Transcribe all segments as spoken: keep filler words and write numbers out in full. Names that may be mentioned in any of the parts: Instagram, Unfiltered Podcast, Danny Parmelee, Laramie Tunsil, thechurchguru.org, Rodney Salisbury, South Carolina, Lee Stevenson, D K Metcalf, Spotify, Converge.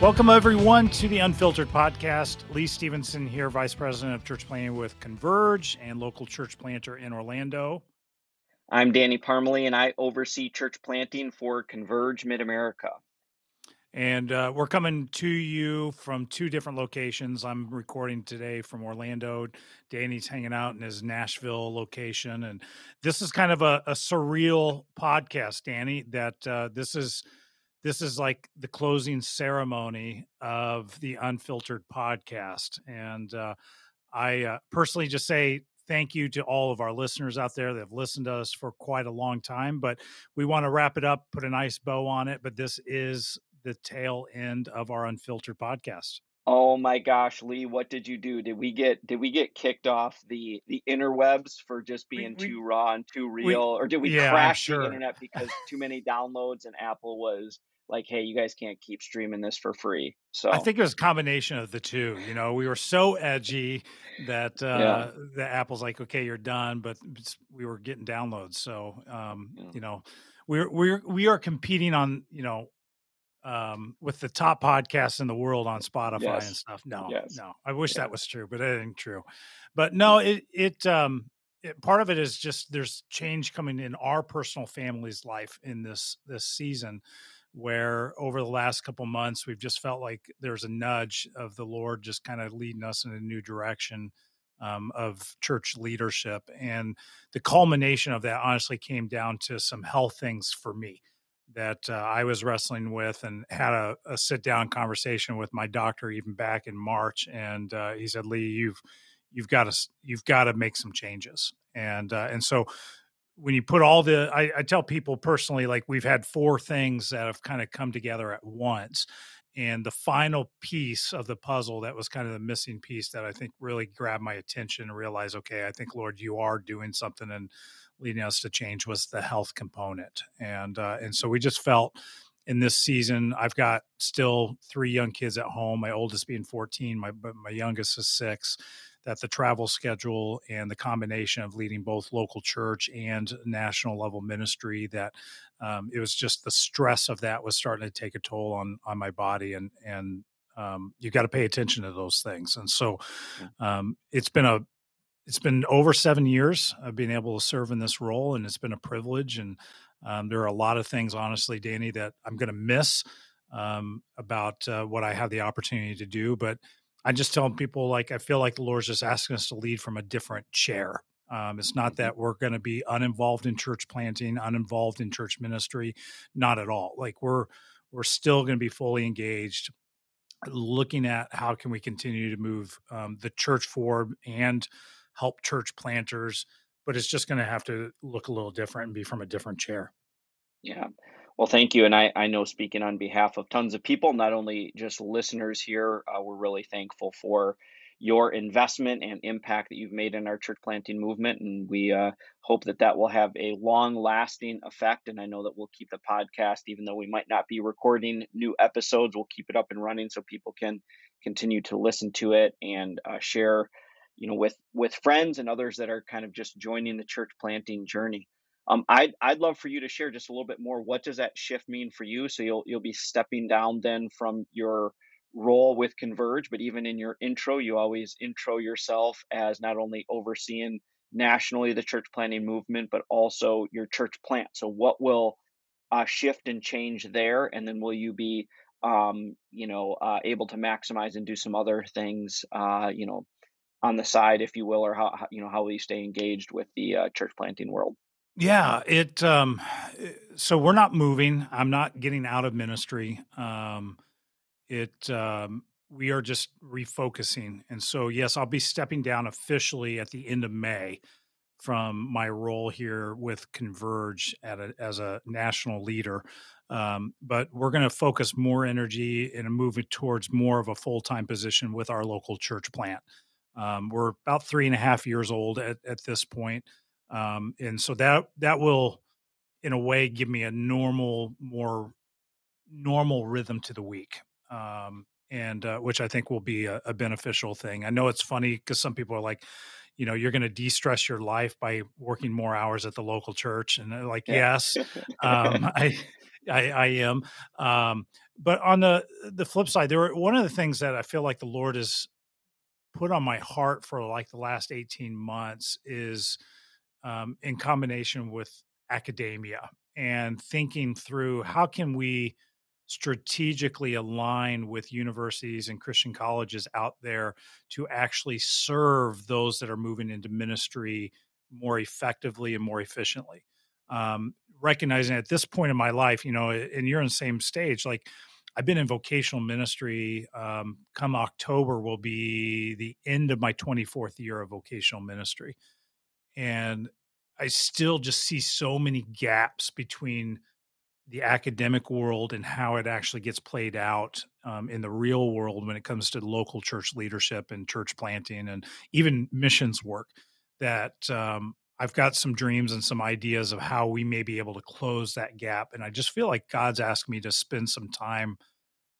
Welcome, everyone, to the Unfiltered Podcast. Lee Stevenson here, Vice President of Church Planting with Converge and local church planter in Orlando. I'm Danny Parmelee, and I oversee church planting for Converge Mid-America. And uh, we're coming to you from two different locations. I'm recording today from Orlando. Danny's hanging out in his Nashville location. And this is kind of a, a surreal podcast, Danny, that uh, this is this is like the closing ceremony of the Unfiltered Podcast. And uh, I uh, personally just say thank you to all of our listeners out there that have listened to us for quite a long time. But we want to wrap it up, put a nice bow on it. But this is the tail end of our Unfiltered Podcast. Oh my gosh, Lee, what did you do? Did we get did we get kicked off the the interwebs for just being we, too we, raw and too real? We, or did we yeah, crash sure. the internet because too many downloads and Apple was like, hey, you guys can't keep streaming this for free? So I think it was a combination of the two. You know, we were so edgy that uh, yeah. that Apple's like, okay, you're done, but we were getting downloads. So um, yeah. you know, we're we're we are competing on, you know, um, with the top podcasts in the world on Spotify yes. and stuff. No, yes. no, I wish yeah. that was true, but it ain't true. But no, it, it, um, it, part of it is just, there's change coming in our personal family's life in this, this season, where over the last couple months, we've just felt like there's a nudge of the Lord just kind of leading us in a new direction, um, of church leadership. And the culmination of that honestly came down to some health things for me that uh, I was wrestling with, and had a, a sit-down conversation with my doctor even back in March, and uh, he said, "Lee, you've you've got to you've got to make some changes." And uh, and so when you put all the, I, I tell people personally, like we've had four things that have kind of come together at once, and the final piece of the puzzle that was kind of the missing piece that I think really grabbed my attention and realized, okay, I think, Lord, you are doing something and leading us to change, was the health component. And uh, and so we just felt in this season, I've got still three young kids at home, my oldest being fourteen, my, but my youngest is six, that the travel schedule and the combination of leading both local church and national level ministry, that um, it was just the stress of that was starting to take a toll on on my body. And, and um, you got to pay attention to those things. And so um, it's been a It's been over seven years of being able to serve in this role, and it's been a privilege. And um, there are a lot of things, honestly, Danny, that I'm going to miss um, about uh, what I have the opportunity to do. But I just tell people, like, I feel like the Lord's just asking us to lead from a different chair. Um, it's not that we're going to be uninvolved in church planting, uninvolved in church ministry, not at all. Like we're we're still going to be fully engaged, looking at how can we continue to move um, the church forward and help church planters, but it's just going to have to look a little different and be from a different chair. Yeah. Well, thank you. And I, I know speaking on behalf of tons of people, not only just listeners here, uh, we're really thankful for your investment and impact that you've made in our church planting movement. And we uh, hope that that will have a long lasting effect. And I know that we'll keep the podcast, even though we might not be recording new episodes, we'll keep it up and running so people can continue to listen to it and uh, share you know, with, with friends and others that are kind of just joining the church planting journey. Um, I'd, I'd love for you to share just a little bit more. What does that shift mean for you? So you'll, you'll be stepping down then from your role with Converge, but even in your intro, you always intro yourself as not only overseeing nationally the church planting movement, but also your church plant. So what will uh, shift and change there? And then will you be, um, you know, uh, able to maximize and do some other things, uh, you know, on the side, if you will, or how, you know, how will you stay engaged with the uh, church planting world? Yeah, it, um, so we're not moving. I'm not getting out of ministry. Um, it, um, we are just refocusing. And so, yes, I'll be stepping down officially at the end of May from my role here with Converge at a, as a national leader. Um, but we're going to focus more energy and move it towards more of a full-time position with our local church plant. Um, we're about three and a half years old at, at this point. Um, and so that, that will in a way give me a normal, more normal rhythm to the week. Um, and, uh, which I think will be a, a beneficial thing. I know it's funny because some people are like, you know, you're going to de-stress your life by working more hours at the local church. And they're like, yeah. yes, um, I, I, I am. Um, But on the the flip side, there were, one of the things that I feel like the Lord has put on my heart for like the last eighteen months is um, in combination with academia and thinking through how can we strategically align with universities and Christian colleges out there to actually serve those that are moving into ministry more effectively and more efficiently. Um, recognizing at this point in my life, you know, and you're in the same stage, like I've been in vocational ministry. Um, come October will be the end of my twenty-fourth year of vocational ministry. And I still just see so many gaps between the academic world and how it actually gets played out um, in the real world when it comes to local church leadership and church planting and even missions work, that um, I've got some dreams and some ideas of how we may be able to close that gap. And I just feel like God's asked me to spend some time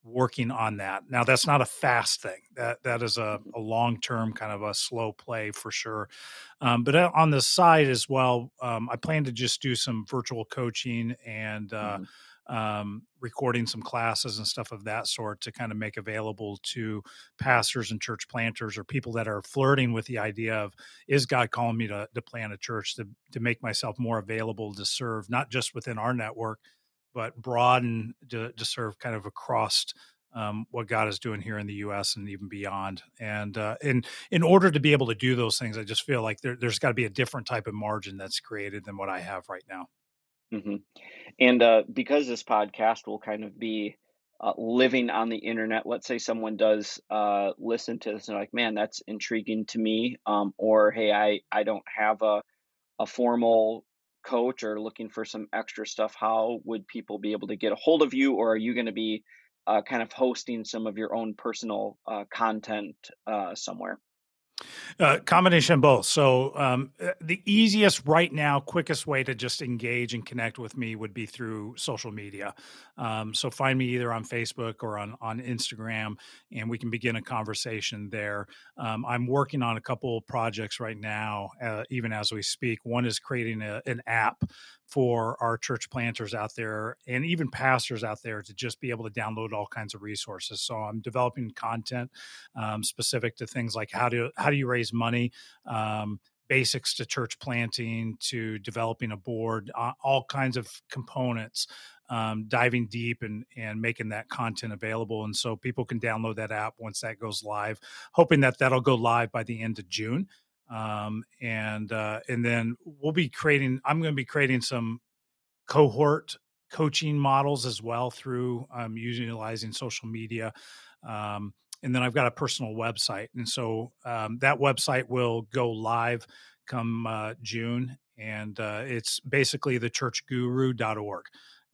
working on that. Now, that's not a fast thing. That That is a, a long-term kind of a slow play for sure. Um, but on the side as well, um, I plan to just do some virtual coaching and uh, mm-hmm. um, recording some classes and stuff of that sort to kind of make available to pastors and church planters or people that are flirting with the idea of, is God calling me to, to plant a church, to, to make myself more available to serve, not just within our network, but broaden to, to serve kind of across um, what God is doing here in the U S and even beyond. And uh, in, in order to be able to do those things, I just feel like there, there's got to be a different type of margin that's created than what I have right now. Mm-hmm. And uh, because this podcast will kind of be uh, living on the internet, let's say someone does uh, listen to this and like, man, that's intriguing to me. Um, or, hey, I, I don't have a, a formal coach or looking for some extra stuff, how would people be able to get a hold of you? Or are you going to be uh, kind of hosting some of your own personal uh, content uh, somewhere? Uh, combination of both. So um, the easiest right now, quickest way to just engage and connect with me would be through social media. Um, so find me either on Facebook or on, on Instagram, and we can begin a conversation there. Um, I'm working on a couple of projects right now, uh, even as we speak. One is creating a, an app for our church planters out there and even pastors out there to just be able to download all kinds of resources. So I'm developing content um, specific to things like how to how do you raise money, um, basics to church planting, to developing a board, uh, all kinds of components, um, diving deep and and making that content available. And so people can download that app once that goes live, hoping that that'll go live by the end of June. Um, and, uh, and then we'll be creating, I'm going to be creating some cohort coaching models as well through, um, utilizing social media. Um, and then I've got a personal website. And so, um, that website will go live come, uh, June. And, uh, it's basically the church guru dot org.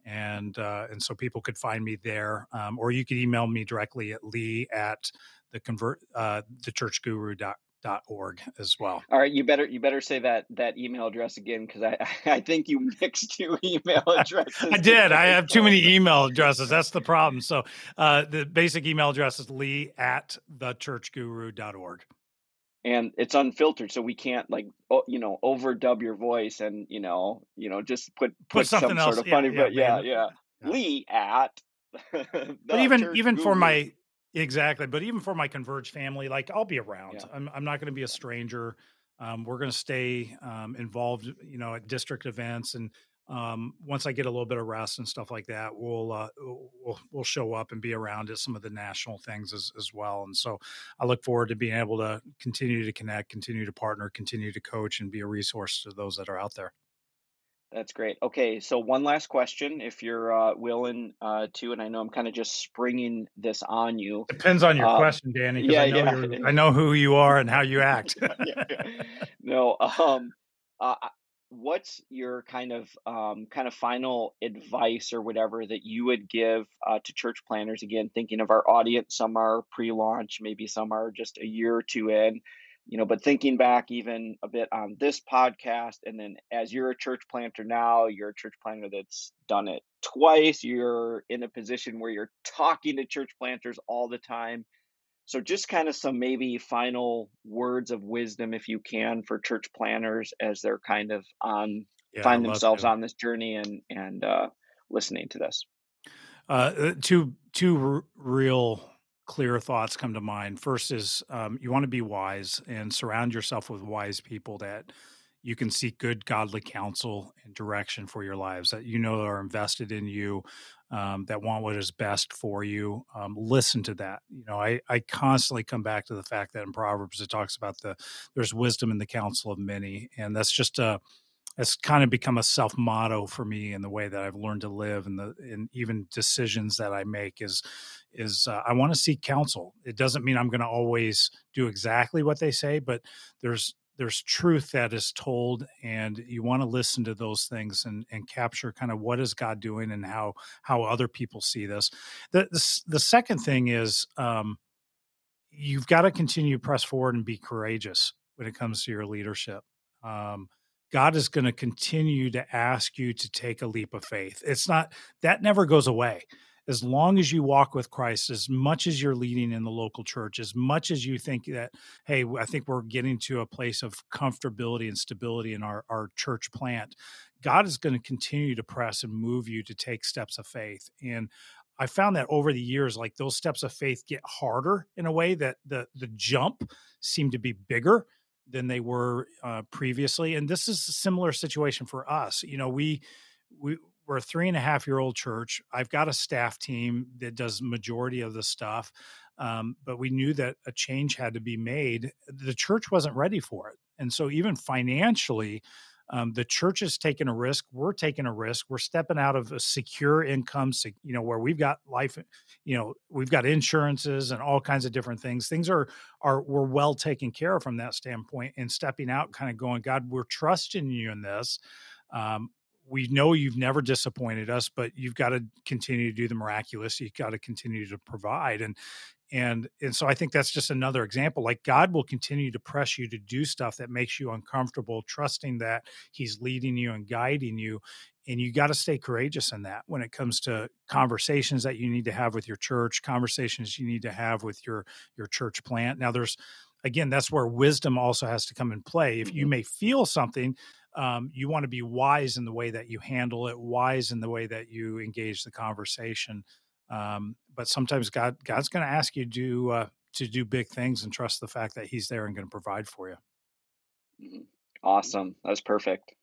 And, uh, and so people could find me there, um, or you could email me directly at Lee at the convert, uh, the church guru dot org. Dot org as well. All right, you better you better say that that email address again, because I I think you mixed two email addresses. I did. I have too many email addresses. That's the problem. So uh, the basic email address is Lee at the church guru dot org. And it's unfiltered, so we can't like oh, you know overdub your voice and you know you know just put put, put something some else, sort of yeah, funny. Yeah, but yeah, yeah, yeah, Lee at. But even even for my. Exactly. But even for my Converge family, like I'll be around. Yeah. I'm I'm not going to be a stranger. Um, we're going to stay um, involved, you know, at district events. And um, once I get a little bit of rest and stuff like that, we'll uh, we'll we'll show up and be around at some of the national things as, as well. And so I look forward to being able to continue to connect, continue to partner, continue to coach, and be a resource to those that are out there. That's great. Okay, so one last question, if you're uh, willing uh, to, and I know I'm kind of just springing this on you. Depends on your uh, question, Danny. Yeah, I know, yeah. You're, I know who you are and how you act. yeah, yeah. No. Um, uh, what's your kind of um, kind of final advice or whatever that you would give uh, to church planners? Again, thinking of our audience, some are pre-launch, maybe some are just a year or two in. You know, but thinking back even a bit on this podcast, and then as you're a church planter now, you're a church planter that's done it twice, you're in a position where you're talking to church planters all the time. So just kind of some maybe final words of wisdom, if you can, for church planters as they're kind of on yeah, find themselves to. on this journey and and uh, listening to this. Uh, two two r- real clear thoughts come to mind. First is um, you want to be wise and surround yourself with wise people that you can seek good godly counsel and direction for your lives, that you know are invested in you, um, that want what is best for you. Um, listen to that. You know, I, I constantly come back to the fact that in Proverbs it talks about the there's wisdom in the counsel of many, and that's just a that's kind of become a self motto for me in the way that I've learned to live, and the and even decisions that I make is is uh, I want to seek counsel. It doesn't mean I'm going to always do exactly what they say, but there's There's truth that is told, and you want to listen to those things and, and capture kind of what is God doing and how how other people see this. The the, the second thing is um, you've got to continue to press forward and be courageous when it comes to your leadership. Um, God is going to continue to ask you to take a leap of faith. It's not that never goes away. As long as you walk with Christ, as much as you're leading in the local church, as much as you think that, hey, I think we're getting to a place of comfortability and stability in our, our church plant, God is going to continue to press and move you to take steps of faith. And I found that over the years, like those steps of faith get harder in a way that the, the jump seemed to be bigger than they were uh, previously. And this is a similar situation for us. You know, we, we, We're a three and a half year old church. I've got a staff team that does majority of the stuff, um, but we knew that a change had to be made. The church wasn't ready for it. And so even financially, um, the church is taking a risk. We're taking a risk. We're stepping out of a secure income, you know, where we've got life, you know, we've got insurances and all kinds of different things. Things are, are we're well taken care of from that standpoint, and stepping out kind of going, God, we're trusting you in this. Um, We know you've never disappointed us, but you've got to continue to do the miraculous. You've got to continue to provide. And and and so I think that's just another example. Like, God will continue to press you to do stuff that makes you uncomfortable, trusting that he's leading you and guiding you. And you got to stay courageous in that when it comes to conversations that you need to have with your church, conversations you need to have with your, your church plant. Now, there's, again, that's where wisdom also has to come in play. If you may feel something, Um, you want to be wise in the way that you handle it, wise in the way that you engage the conversation. Um, but sometimes God, God's going to ask you to do, uh, to do big things, and trust the fact that he's there and going to provide for you. Awesome. That's perfect.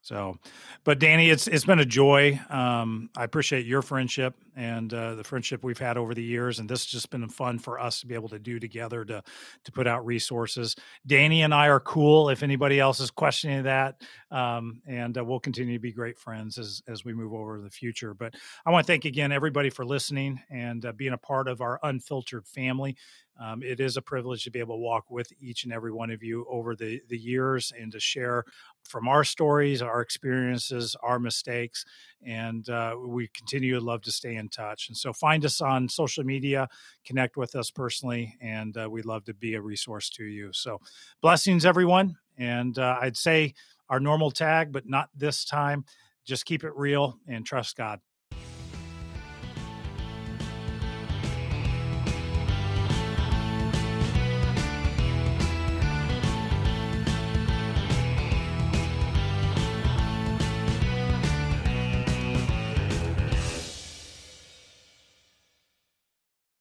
So, but Danny, it's, it's been a joy. Um, I appreciate your friendship and, uh, the friendship we've had over the years. And this has just been fun for us to be able to do together, to, to put out resources. Danny and I are cool. If anybody else is questioning that, um, and uh, we'll continue to be great friends as, as we move over to the future. But I want to thank again, everybody, for listening and uh, being a part of our Unfiltered family. Um, it is a privilege to be able to walk with each and every one of you over the, the years, and to share from our stories, our experiences, our mistakes, and uh, we continue to love to stay in touch. And so find us on social media, connect with us personally, and uh, we'd love to be a resource to you. So blessings, everyone. And uh, I'd say our normal tag, but not this time. Just keep it real and trust God.